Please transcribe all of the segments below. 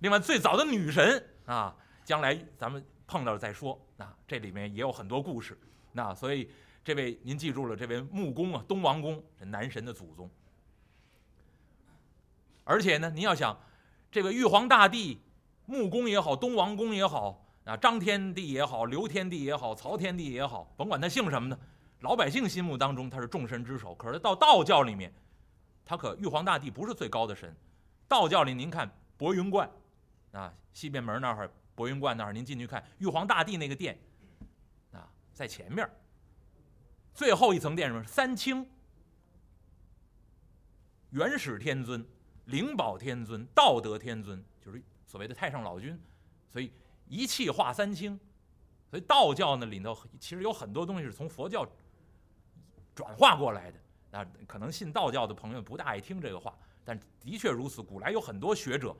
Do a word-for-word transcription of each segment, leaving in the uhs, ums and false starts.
另外，最早的女神啊，将来咱们碰到了再说啊，这里面也有很多故事。那所以这位您记住了，这位穆公啊，东王公，这男神的祖宗。而且呢，您要想，这个玉皇大帝，穆公也好，东王公也好啊，张天帝也好，刘天帝也好，曹天帝也好，甭管他姓什么呢，老百姓心目当中他是众神之首。可是到道教里面，他可玉皇大帝不是最高的神。道教里您看博云观啊，西便门那儿，博云观那儿，您进去看玉皇大帝那个殿啊，在前面最后一层殿，什么三清、元始天尊、灵宝天尊、道德天尊，就是所谓的太上老君。所以一气化三清，所以道教呢里头其实有很多东西是从佛教转化过来的。那可能信道教的朋友不大爱听这个话，但的确如此。古来有很多学者，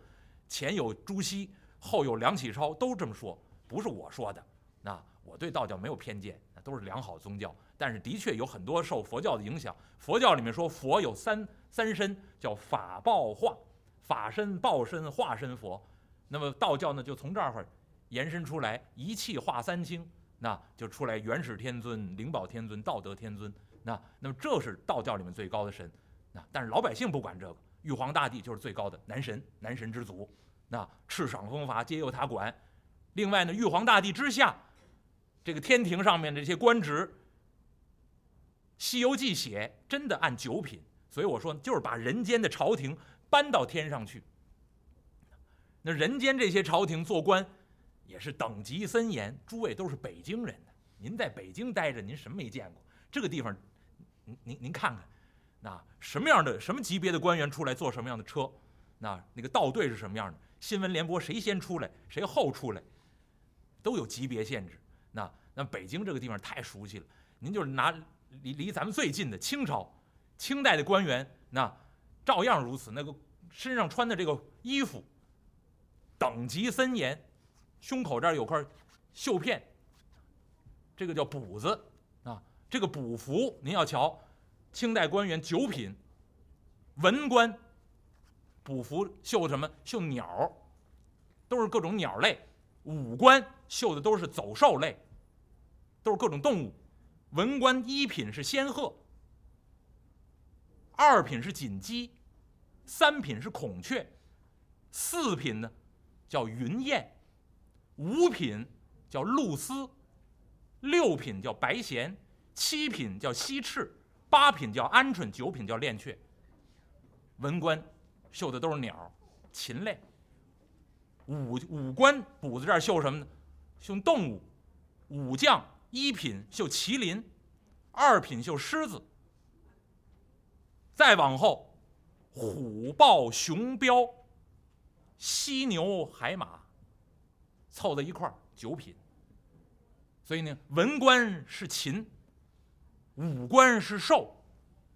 前有朱熹，后有梁启超，都这么说，不是我说的。那我对道教没有偏见，那都是良好宗教。但是的确有很多受佛教的影响。佛教里面说佛有三三身，叫法报化，法身、报身、化身佛。那么道教呢，就从这儿延伸出来，一气化三清，那就出来元始天尊、灵宝天尊、道德天尊。那那么这是道教里面最高的神。那但是老百姓不管这个，玉皇大帝就是最高的男神，男神之祖。那敕赏风法皆由他管。另外呢，玉皇大帝之下，这个天庭上面这些官职，《西游记》写真的按九品，所以我说就是把人间的朝廷搬到天上去。那人间这些朝廷做官也是等级森严，诸位都是北京人的，您在北京待着，您什么没见过？这个地方，您您您看看，那什么样的什么级别的官员出来坐什么样的车，那那个道队是什么样的？新闻联播谁先出来，谁后出来，都有级别限制。那那北京这个地方太熟悉了，您就是拿离离咱们最近的清朝，清代的官员那照样如此。那个身上穿的这个衣服，等级森严，胸口这儿有块绣片，这个叫补子啊，这个补服您要瞧，清代官员九品，文官补服绣什么？绣鸟，都是各种鸟类。武官绣的都是走兽类，都是各种动物。文官一品是仙鹤，二品是锦鸡，三品是孔雀，四品呢叫云雁，五品叫鹭鸶，六品叫白衔，七品叫西翅，八品叫鹌鹑，九品叫恋雀。文官绣的都是鸟禽类。武武官补子这儿绣什么呢？绣动物。武将一品绣麒麟，二品绣狮子，再往后虎豹熊彪犀牛海马凑在一块儿，九品。所以呢，文官是禽，武官是兽，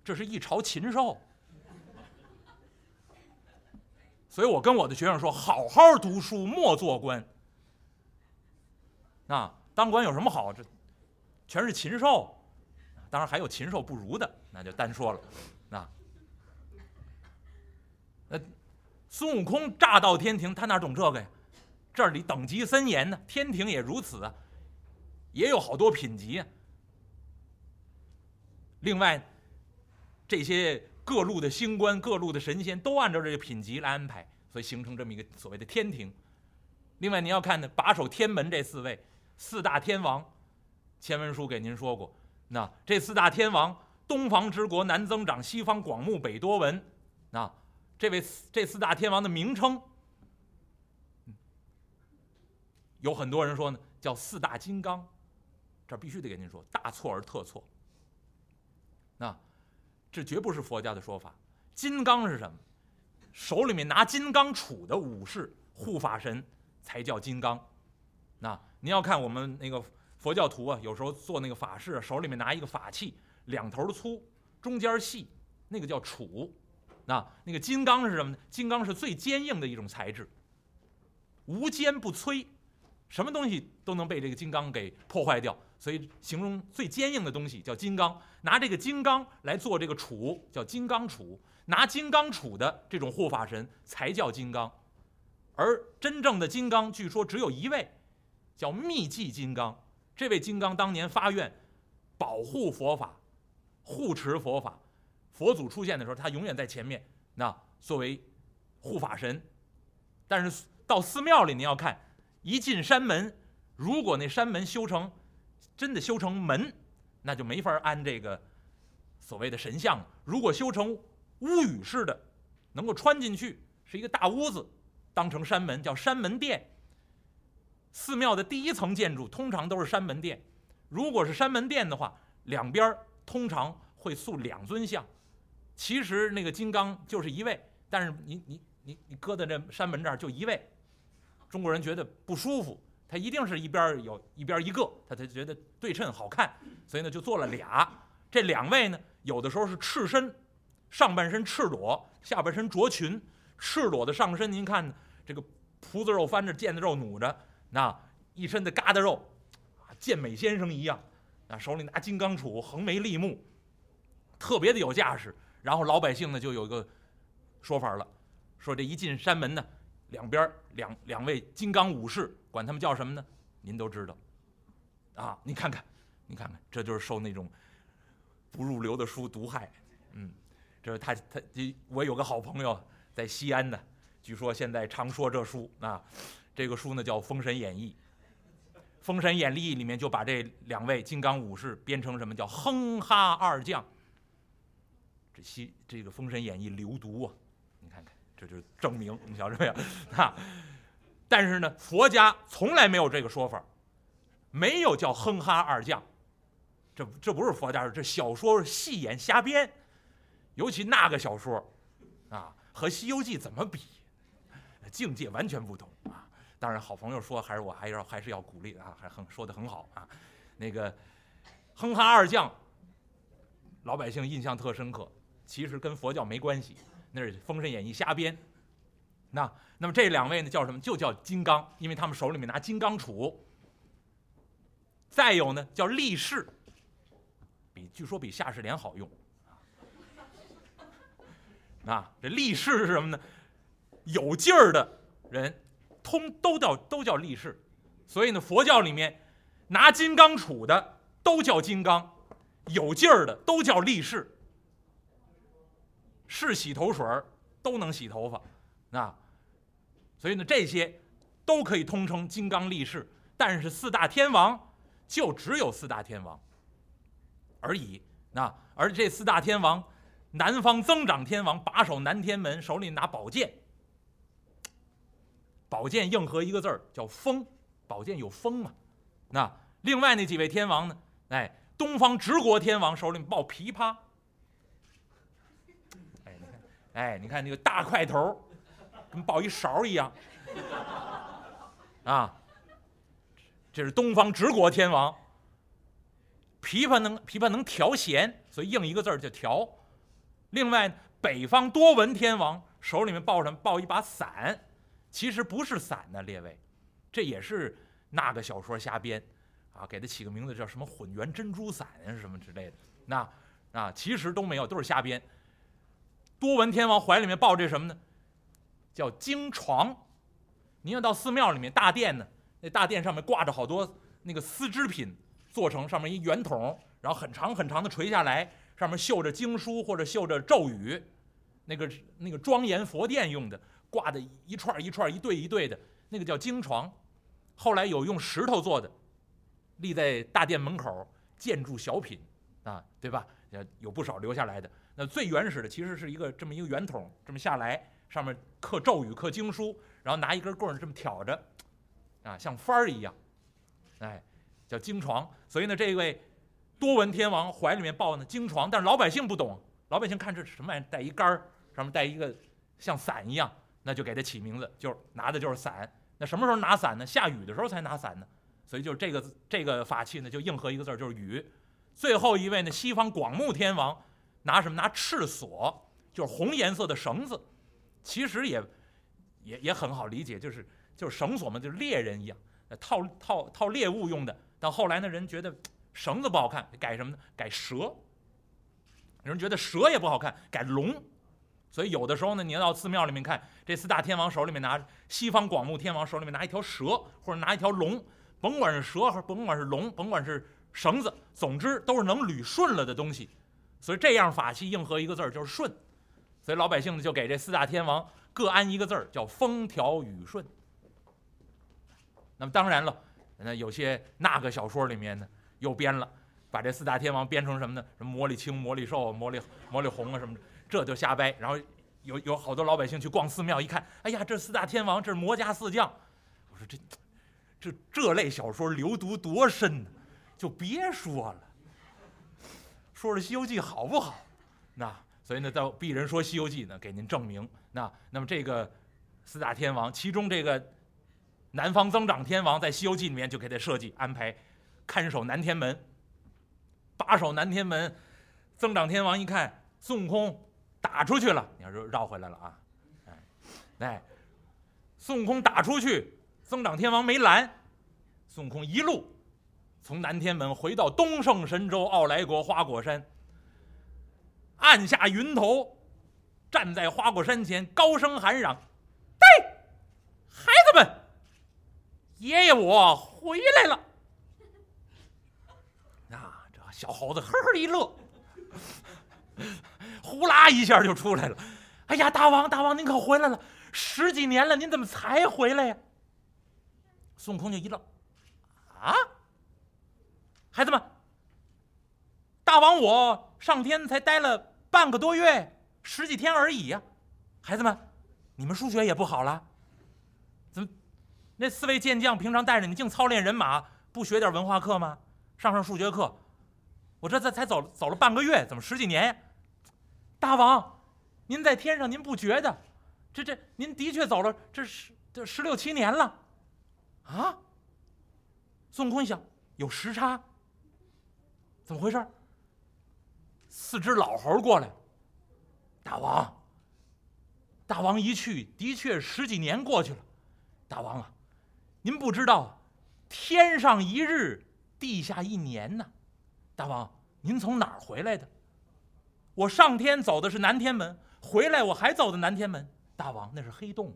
这是一朝禽兽。所以我跟我的学生说，好好读书，莫做官。啊，当官有什么好？这全是禽兽，当然还有禽兽不如的，那就单说了。啊，那孙悟空炸到天庭，他哪懂这个呀？这里等级森严呢，天庭也如此啊，也有好多品级啊。另外，这些各路的星官、各路的神仙都按照这个品级来安排，所以形成这么一个所谓的天庭。另外，您要看呢，把守天门这四位四大天王，前文书给您说过。那这四大天王，东方之国南增长，西方广目，北多闻。那这位这四大天王的名称，有很多人说呢叫四大金刚，这必须得给您说，大错而特错。那这绝不是佛家的说法。金刚是什么？手里面拿金刚杵的武士、护法神才叫金刚。那您要看我们那个佛教徒啊，有时候做那个法事，手里面拿一个法器，两头粗，中间细，那个叫杵。那那个金刚是什么呢？金刚是最坚硬的一种材质，无坚不摧，什么东西都能被这个金刚给破坏掉。所以形容最坚硬的东西叫金刚，拿这个金刚来做这个杵叫金刚杵，拿金刚杵的这种护法神才叫金刚。而真正的金刚据说只有一位，叫密寂金刚。这位金刚当年发愿保护佛法，护持佛法。佛祖出现的时候，他永远在前面，那作为护法神。但是到寺庙里，您要看，一进山门，如果那山门修成真的修成门，那就没法安这个所谓的神像了。如果修成屋宇式的，能够穿进去，是一个大屋子，当成山门，叫山门殿。寺庙的第一层建筑通常都是山门殿，如果是山门殿的话，两边通常会塑两尊像。其实那个金刚就是一位，但是你你你你搁在这山门这儿就一位，中国人觉得不舒服，他一定是一边有一边一个，他才觉得对称好看，所以呢就做了俩。这两位呢，有的时候是赤身，上半身赤裸，下半身着裙。赤裸的上身，您看这个脯子肉翻着，腱子肉努着，那一身的疙瘩肉，健美先生一样，啊，手里拿金刚杵，横眉立目，特别的有架势。然后老百姓呢就有一个说法了，说这一进山门呢，两边两两位金刚武士，管他们叫什么呢？您都知道，啊，你看看，你看看，这就是受那种不入流的书毒害。嗯，这是他他我有个好朋友在西安呢，据说现在常说这书啊，这个书呢叫《封神演义》，《封神演义》里面就把这两位金刚武士编成什么叫哼哈二将。这西这个《封神演义》流毒啊，你看看，这就是证明，你晓得没有？啊，但是呢，佛家从来没有这个说法，没有叫哼哈二将，这这不是佛家，这小说戏言瞎编，尤其那个小说，啊，和《西游记》怎么比，境界完全不同啊！当然，好朋友说还是我还要还是要鼓励啊，还很说得很好啊。那个哼哈二将，老百姓印象特深刻。其实跟佛教没关系，那是《封神演义》瞎编。那那么这两位呢，叫什么？就叫金刚，因为他们手里面拿金刚杵。再有呢，叫力士，比据说比下士莲好用。啊，这力士是什么呢？有劲儿的人，通都叫都叫力士。所以呢，佛教里面拿金刚杵的都叫金刚。有劲儿的都叫力士，是洗头水都能洗头发，啊，所以呢这些都可以通称金刚力士。但是四大天王就只有四大天王而已，啊，而这四大天王，南方增长天王把守南天门，手里拿宝剑，宝剑硬核一个字儿叫风，宝剑有风嘛。那另外那几位天王呢？哎。东方直国天王手里抱琵琶，哎，你看，哎，你看那个大块头，跟抱一勺一样，啊，这是东方直国天王。琵琶能琵琶能调弦，所以应一个字儿叫调。另外，北方多闻天王手里面抱什么？抱一把伞，其实不是伞呢，列位，这也是那个小说瞎编。啊，给他起个名字叫什么混元珍珠伞啊，什么之类的。那啊，其实都没有，都是瞎编。多闻天王怀里面抱这什么呢？叫经床。您要到寺庙里面大殿呢，那大殿上面挂着好多那个丝织品做成，上面一圆筒，然后很长很长的垂下来，上面绣着经书或者绣着咒语。那个那个庄严佛殿用的，挂的一串一串一对一对的，那个叫经床。后来有用石头做的。立在大殿门口建筑小品啊，对吧？有不少留下来的。那最原始的其实是一个这么一个圆筒，这么下来，上面刻咒语、刻经书，然后拿一根棍儿这么挑着，啊，像幡儿一样，哎，叫经床。所以呢，这位多闻天王怀里面抱呢经床，但是老百姓不懂，老百姓看这什么玩意儿，带一杆儿，上面带一个像伞一样，那就给他起名字，就是拿的就是伞。那什么时候拿伞呢？下雨的时候才拿伞呢。所以就是这个这个法器呢，就硬核一个字儿，就是雨。最后一位呢，西方广目天王拿什么？拿赤索，就是红颜色的绳子。其实也也也很好理解，就是就是绳索嘛，就是猎人一样，套套套猎物用的。但后来呢，人觉得绳子不好看，改什么呢？改蛇。人觉得蛇也不好看，改龙。所以有的时候呢，你到寺庙里面看，这四大天王手里面拿西方广目天王手里面拿一条蛇或者拿一条龙，甭管是蛇，甭管是龙，甭管是绳子，总之都是能捋顺了的东西。所以这样法器硬合一个字儿就是顺，所以老百姓呢就给这四大天王各安一个字儿，叫风调雨顺。那么当然了，那有些那个小说里面呢又编了，把这四大天王编成什么呢？什么魔力青、魔力寿、魔力魔力红啊什么的。这就瞎掰，然后有有好多老百姓去逛寺庙，一看，哎呀，这四大天王，这是魔家四将。我说这这这类小说流毒多深呢，就别说了。说说《西游记》好不好？那所以呢，到鄙人说《西游记》呢，给您证明。那那么这个四大天王，其中这个南方增长天王在《西游记》里面就给他设计安排，看守南天门，把守南天门。增长天王一看，孙悟空打出去了，你看绕回来了啊！哎，哎，孙悟空打出去，增长天王没拦，孙悟空一路从南天门回到东胜神州傲来国花果山，按下云头，站在花果山前，高声喊嚷：“对，孩子们，爷爷我回来了！”啊，这小猴子呵呵一乐。呼啦一下就出来了，哎呀，大王大王，您可回来了！十几年了，您怎么才回来呀？孙悟空就一愣，啊，孩子们，大王我上天才待了半个多月，十几天而已呀、啊！孩子们，你们数学也不好了，怎么那四位健将平常带着你净操练人马，不学点文化课吗？上上数学课，我这才才走走了半个月，怎么十几年呀？大王，您在天上，您不觉得，这这，您的确走了这十这十六七年了，啊？孙悟空想，有时差，怎么回事？四只老猴过来，大王，大王一去，的确十几年过去了，大王啊，您不知道，天上一日，地下一年呢、啊，大王，您从哪儿回来的？我上天走的是南天门，回来我还走的南天门。大王，那是黑洞，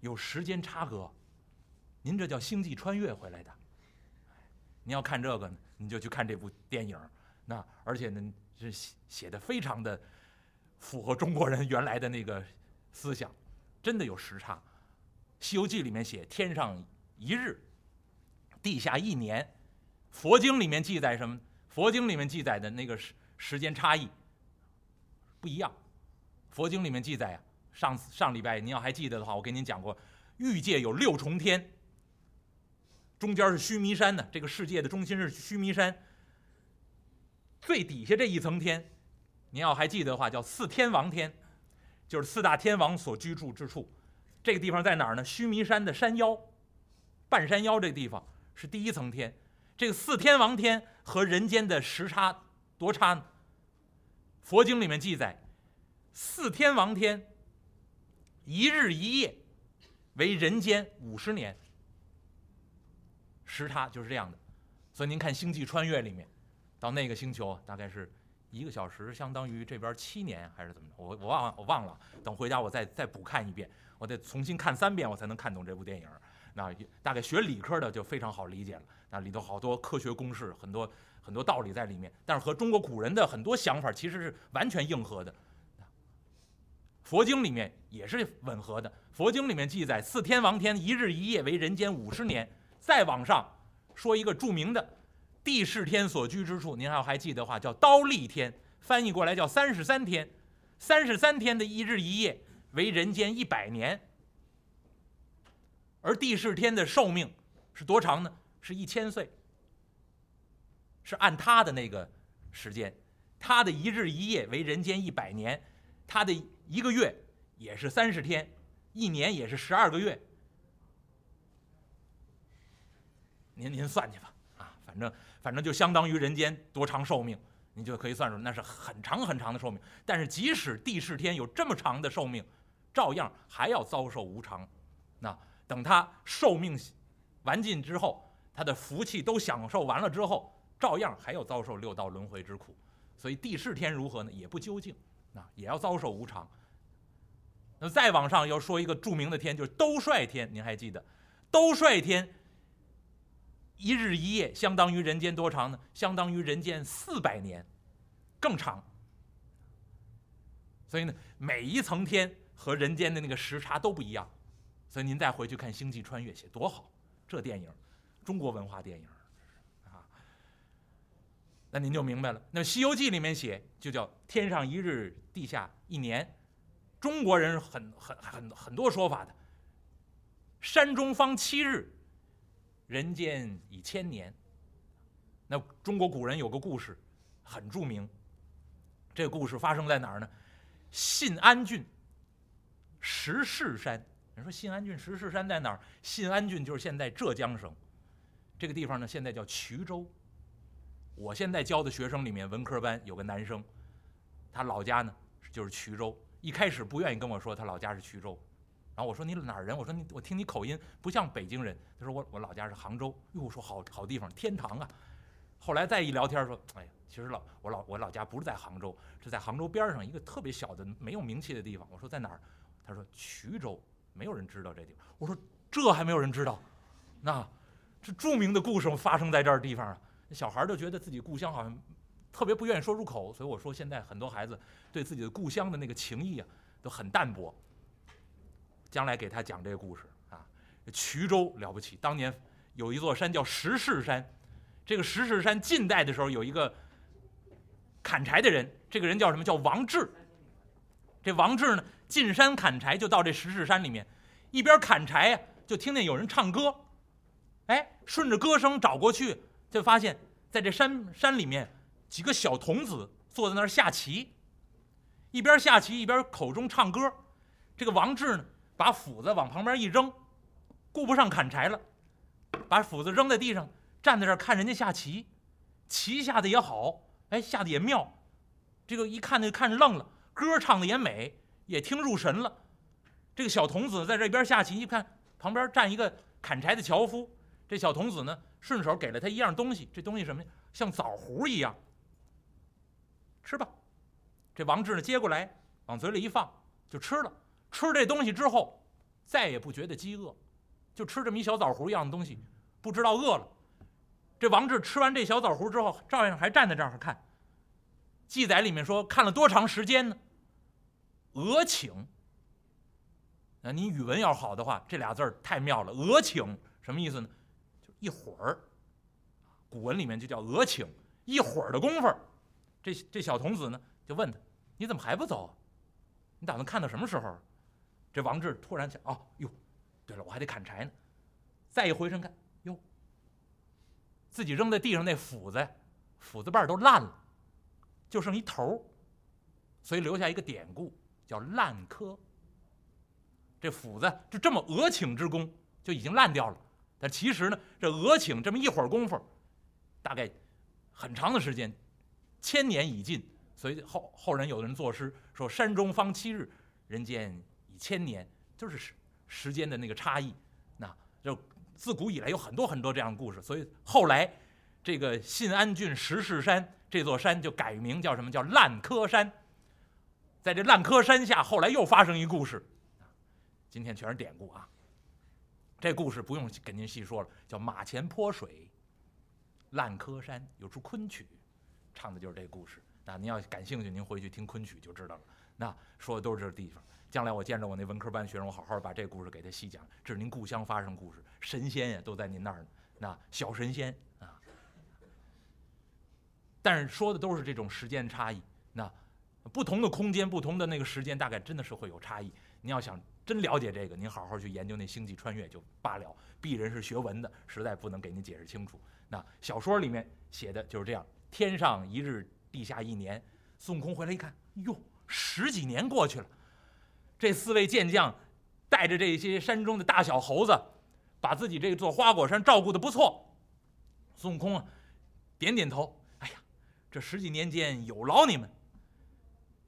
有时间差隔。您这叫星际穿越回来的。您要看这个，你就去看这部电影。那而且呢，这写的非常的符合中国人原来的那个思想，真的有时差。《西游记》里面写天上一日，地下一年。佛经里面记载什么？佛经里面记载的那个时间差异不一样。佛经里面记载啊，上上礼拜您要还记得的话，我给您讲过，欲界有六重天，中间是须弥山呢，这个世界的中心是须弥山。最底下这一层天，您要还记得的话，叫四天王天，就是四大天王所居住之处。这个地方在哪儿呢？须弥山的山腰，半山腰这个地方是第一层天。这个四天王天和人间的时差多差呢？佛经里面记载，四天王天一日一夜为人间五十年，时差就是这样的。所以您看《星际穿越》里面，到那个星球大概是一个小时，相当于这边七年还是怎么着？我我忘了，我忘了。等回家我再再补看一遍，我得重新看三遍，我才能看懂这部电影。那大概学理科的就非常好理解了，那里头好多科学公式，很多很多道理在里面，但是和中国古人的很多想法其实是完全硬核的。佛经里面也是吻合的，佛经里面记载四天王天一日一夜为人间五十年。再往上说一个著名的帝释天所居之处，您还要还记得的话，叫忉利天，翻译过来叫三十三天，三十三天的一日一夜为人间一百年。而帝释天的寿命是多长呢？是一千岁，是按他的那个时间，他的一日一夜为人间一百年，他的一个月也是三十天，一年也是十二个月。您您算去吧，啊，反正反正就相当于人间多长寿命，您就可以算出那是很长很长的寿命。但是即使帝释天有这么长的寿命，照样还要遭受无常，那。等他寿命完尽之后，他的福气都享受完了之后，照样还要遭受六道轮回之苦。所以帝释天如何呢？也不究竟，啊，也要遭受无常。那再往上要说一个著名的天，就是兜率天，您还记得？兜率天一日一夜相当于人间多长呢？相当于人间四百年，更长。所以呢，每一层天和人间的那个时差都不一样。所以您再回去看《星际穿越》，写多好，这电影，中国文化电影。那您就明白了。那《西游记》里面写就叫天上一日，地下一年。中国人很很很很多说法的。山中方七日，人间已千年。那中国古人有个故事，很著名。这个故事发生在哪儿呢？信安郡石室山。你说信安郡石室山在哪儿？信安郡就是现在浙江省，这个地方呢现在叫衢州。我现在教的学生里面，文科班有个男生，他老家呢就是衢州。一开始不愿意跟我说他老家是衢州，然后我说你哪儿人？我说你我听你口音不像北京人。他说我我老家是杭州。哟，说好好地方，天堂啊！后来再一聊天说，哎呀，其实老我老我老家不是在杭州，是在杭州边上一个特别小的没有名气的地方。我说在哪儿？他说衢州，没有人知道这地方。我说这还没有人知道，那这著名的故事发生在这儿地方啊。小孩就觉得自己故乡好像特别不愿意说出口，所以我说现在很多孩子对自己的故乡的那个情谊啊都很淡薄。将来给他讲这个故事啊，衢州了不起，当年有一座山叫石室山，这个石室山近代的时候有一个砍柴的人，这个人叫什么？叫王志。这王志呢进山砍柴，就到这石室山里面，一边砍柴啊就听见有人唱歌，哎，顺着歌声找过去。就发现在这山山里面几个小童子坐在那儿下棋，一边下棋一边口中唱歌。这个王志呢把斧子往旁边一扔，顾不上砍柴了，把斧子扔在地上，站在这儿看人家下棋。棋下的也好，哎，下的也妙，这个一看就看着愣了，歌唱的也美，也听入神了。这个小童子在这边下棋，一看旁边站一个砍柴的樵夫，这小童子呢顺手给了他一样东西，这东西什么？像枣核一样，吃吧。这王志呢接过来，往嘴里一放就吃了。吃这东西之后再也不觉得饥饿，就吃这么一小枣核一样的东西，不知道饿了。这王志吃完这小枣核之后照样还站在这儿看。记载里面说看了多长时间呢？俄顷。那你语文要好的话，这俩字太妙了。俄顷什么意思呢？一会儿，古文里面就叫俄顷。一会儿的功夫，这这小童子呢就问他：“你怎么还不走啊？你打算看到什么时候？”这王志突然想：“哦，哟，对了，我还得砍柴呢。”再一回身看，哟，自己扔在地上那斧子，斧子把都烂了，就剩一头，所以留下一个典故叫“烂柯”。这斧子就这么俄顷之功就已经烂掉了。但其实呢，这俄顷这么一会儿功夫，大概很长的时间，千年已尽。所以后后人有的人作诗说：“山中方七日，人间已千年。”就是时时间的那个差异。那就自古以来有很多很多这样的故事。所以后来这个信安郡石室山这座山就改名叫什么？叫烂柯山。在这烂柯山下，后来又发生一故事。今天全是典故啊。这故事不用给您细说了，叫马前泼水，烂柯山，有出昆曲，唱的就是这故事。那您要感兴趣，您回去听昆曲就知道了。那说的都是这地方。将来我见着我那文科班学生，我好好把这故事给他细讲。这是您故乡发生故事，神仙呀都在您那儿呢。那小神仙啊，但是说的都是这种时间差异。那不同的空间，不同的那个时间，大概真的是会有差异。您要想真了解这个，您好好去研究那《星际穿越》就罢了。鄙人是学文的，实在不能给您解释清楚。那小说里面写的就是这样：天上一日，地下一年。孙悟空回来一看，哟，十几年过去了。这四位健将带着这些山中的大小猴子，把自己这座花果山照顾得不错。孙悟空啊，点点头，哎呀，这十几年间有劳你们。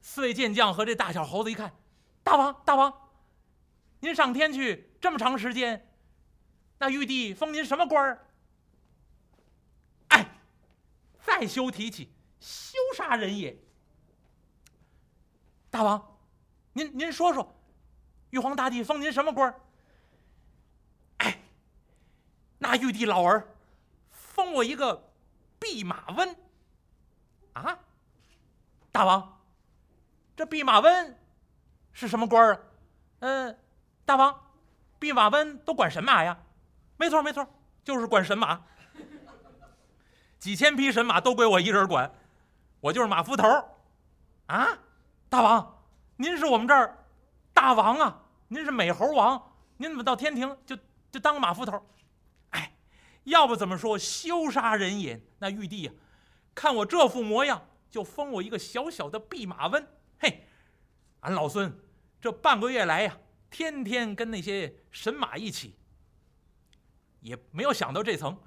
四位健将和这大小猴子一看，大王，大王。您上天去这么长时间，那玉帝封您什么官儿？哎，再休提起，休杀人也。大王，您您说说，玉皇大帝封您什么官？哎，那玉帝老儿封我一个弼马温。啊，大王，这弼马温是什么官啊？嗯，大王，弼马温都管神马呀？没错没错，就是管神马。几千匹神马都归我一人管，我就是马夫头。啊，大王，您是我们这儿大王啊，您是美猴王，您怎么到天庭就就当马夫头？哎，要不怎么说休杀人也？那玉帝呀、啊，看我这副模样，就封我一个小小的弼马温。嘿，俺老孙这半个月来呀、啊，天天跟那些神马一起，也没有想到这层。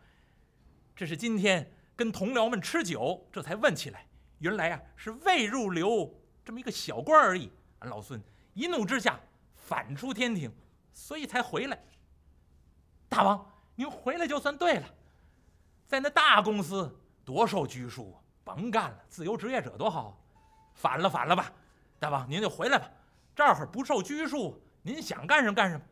这是今天跟同僚们吃酒，这才问起来，原来啊是未入流这么一个小官而已。俺老孙一怒之下反出天庭，所以才回来。大王，您回来就算对了，在那大公司多受拘束啊，甭干了，自由职业者多好啊。反了反了吧，大王您就回来吧，这会儿不受拘束，您想干什么干什么，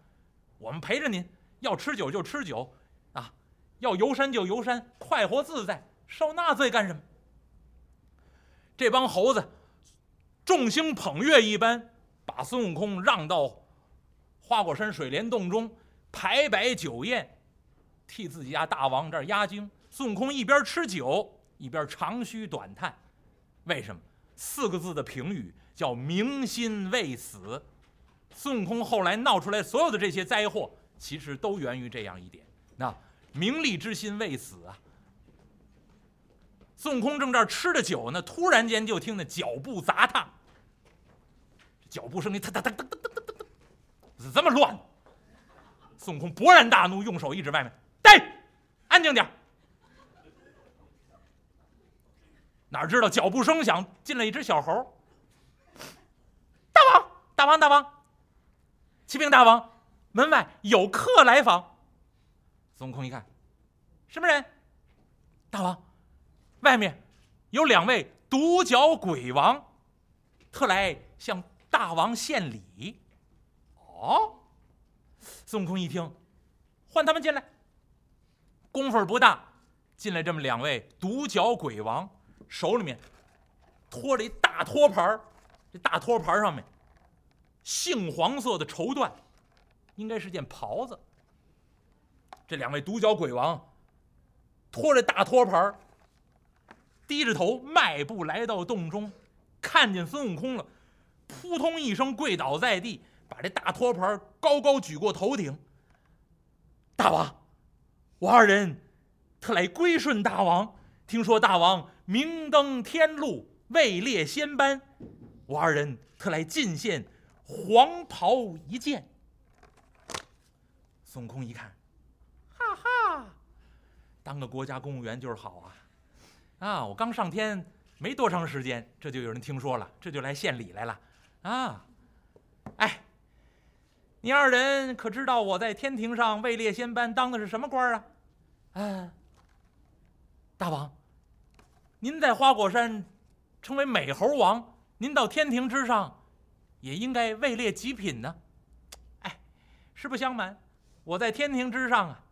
我们陪着您，要吃酒就吃酒啊，要游山就游山，快活自在，受那罪干什么？这帮猴子众星捧月一般把孙悟空让到花果山水帘洞中排摆酒宴，替自己家大王这儿压惊。孙悟空一边吃酒一边长吁短叹，为什么？四个字的评语叫民心未死。孙悟空后来闹出来所有的这些灾祸，其实都源于这样一点，那名利之心未死啊！孙悟空正这儿吃着酒呢，突然间就听那脚步杂踏，脚步声音哒哒哒哒哒哒哒哒，这么乱！孙悟空勃然大怒，用手一指外面：“呆，安静点！”哪知道脚步声响，进来一只小猴。大王，大王，大王！启禀大王，门外有客来访。孙悟空一看，什么人？大王，外面有两位独角鬼王，特来向大王献礼。哦，孙悟空一听，换他们进来。功夫不大，进来这么两位独角鬼王，手里面拖着一大托盘，这大托盘上面杏黄色的绸缎，应该是件袍子。这两位独角鬼王拖着大托盘，低着头迈步来到洞中，看见孙悟空了，扑通一声跪倒在地，把这大托盘高高举过头顶。大王，我二人特来归顺大王，听说大王明登天路，位列仙班，我二人特来进献黄袍一件。孙悟空一看，当个国家公务员就是好啊！啊，我刚上天没多长时间，这就有人听说了，这就来献礼来了啊！哎，你二人可知道我在天庭上位列仙班当的是什么官啊？啊，大王，您在花果山成为美猴王，您到天庭之上也应该位列极品呢。哎，实不相瞒，我在天庭之上啊，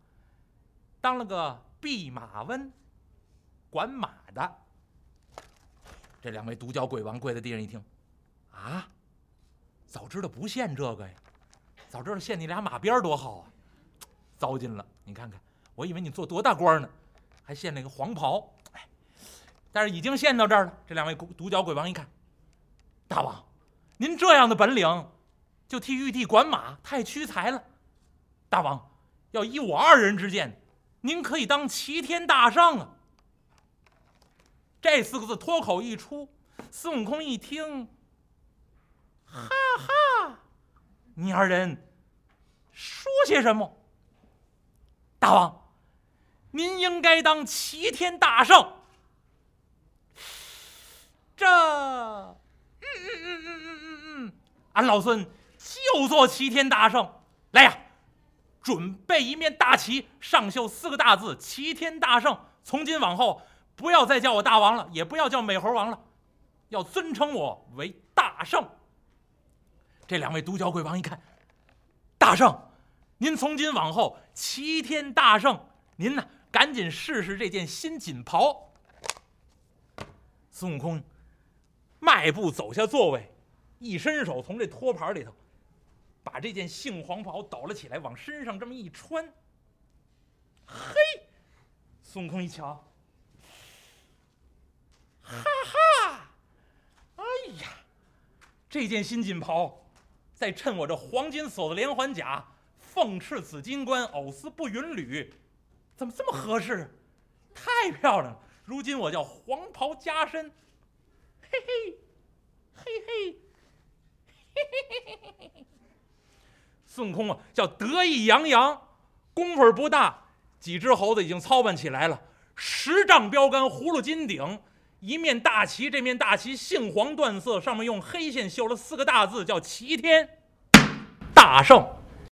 当了个弼马温，管马的。这两位独角鬼王跪在地上一听，啊，早知道不献这个呀，早知道献你俩马鞭多好啊！糟践了，你看看，我以为你做多大官呢，还献了个黄袍。哎，但是已经献到这儿了。这两位独角鬼王一看，大王，您这样的本领，就替玉帝管马，太屈才了。大王，要依我二人之见，您可以当齐天大圣啊！这四个字脱口一出，孙悟空一听，哈哈，你二人说些什么？大王，您应该当齐天大圣。这，嗯嗯嗯嗯嗯嗯嗯，俺老孙就做齐天大圣。来呀！准备一面大旗，上绣四个大字"齐天大圣"。从今往后，不要再叫我大王了，也不要叫美猴王了，要尊称我为大圣。”这两位独角鬼王一看，大圣，您从今往后齐天大圣，您呢赶紧试试这件新锦袍。孙悟空迈步走下座位，一伸手从这托盘里头把这件杏黄袍倒了起来，往身上这么一穿。嘿，孙悟空一瞧，哈哈！哎呀，这件新锦袍，再趁我这黄金锁子连环甲、凤翅紫金冠、藕丝不云履，怎么这么合适？太漂亮了！如今我叫黄袍加身，嘿嘿，嘿嘿，嘿嘿嘿嘿嘿！孙悟空啊，叫得意洋洋。功夫不大，几只猴子已经操办起来了。十丈标杆，葫芦金顶。一面大旗，这面大旗杏黄缎色，上面用黑线绣了四个大字，叫齐天大圣。